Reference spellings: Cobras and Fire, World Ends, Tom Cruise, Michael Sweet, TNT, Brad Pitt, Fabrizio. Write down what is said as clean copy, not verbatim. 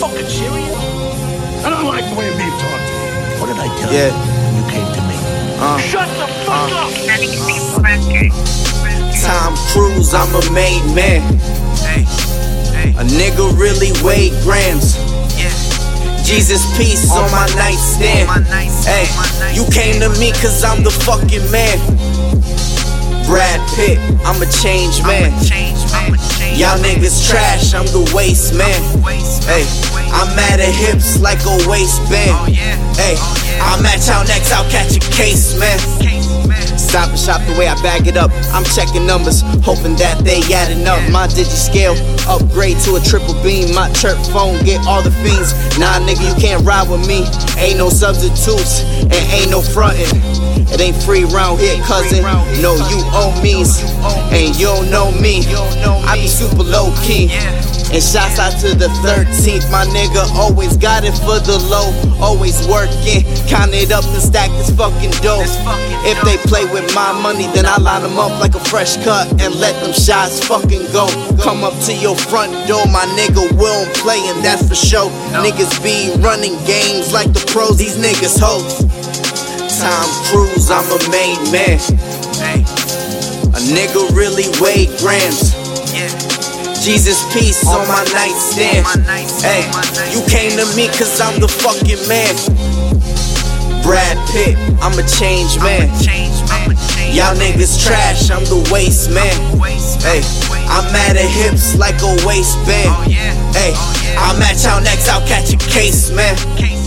fucking serious? I don't like the way I'm being talked to. What did I tell you when you came to me? Shut the fuck up! Tom Cruise, I'm a made man. A nigga really weighed grams. Jesus peace on my nightstand. Hey, you came to me cause I'm the fucking man. Brad Pitt, I'm a changed man. Y'all niggas trash, I'm the waste man. Hey, I'm at her hips like a waistband. Hey, I'll match out next, I'll catch a case, man. Stop and shop the way I bag it up. I'm checking numbers, hoping that they adding up. My digi-scale upgrade to a triple beam. My chirp phone get all the fiends. Nah, nigga, you can't ride with me. Ain't no substitutes, and ain't no frontin'. It ain't free round here, cousin. No, you owe me, and you don't know me. I be super low key. And shouts out to the 13th, my nigga. Always got it for the low, always working. Count it up and stack this fucking dough. If they play with my money, then I line them up like a fresh cut and let them shots fucking go. Come up to your front door, my nigga. We don't play, and that's for sure. Niggas be running games like the pros. These niggas hoes. Tom Cruise, I'm a made man. A nigga really weighed grams. Jesus peace on my nightstand. Hey, you came to me cause I'm the fucking man. Brad Pitt, I'm a changed man. Y'all niggas trash, I'm the waste man. Hey, I'm at her hips like a waistband. Hey, I'll match out next, I'll catch a case, man.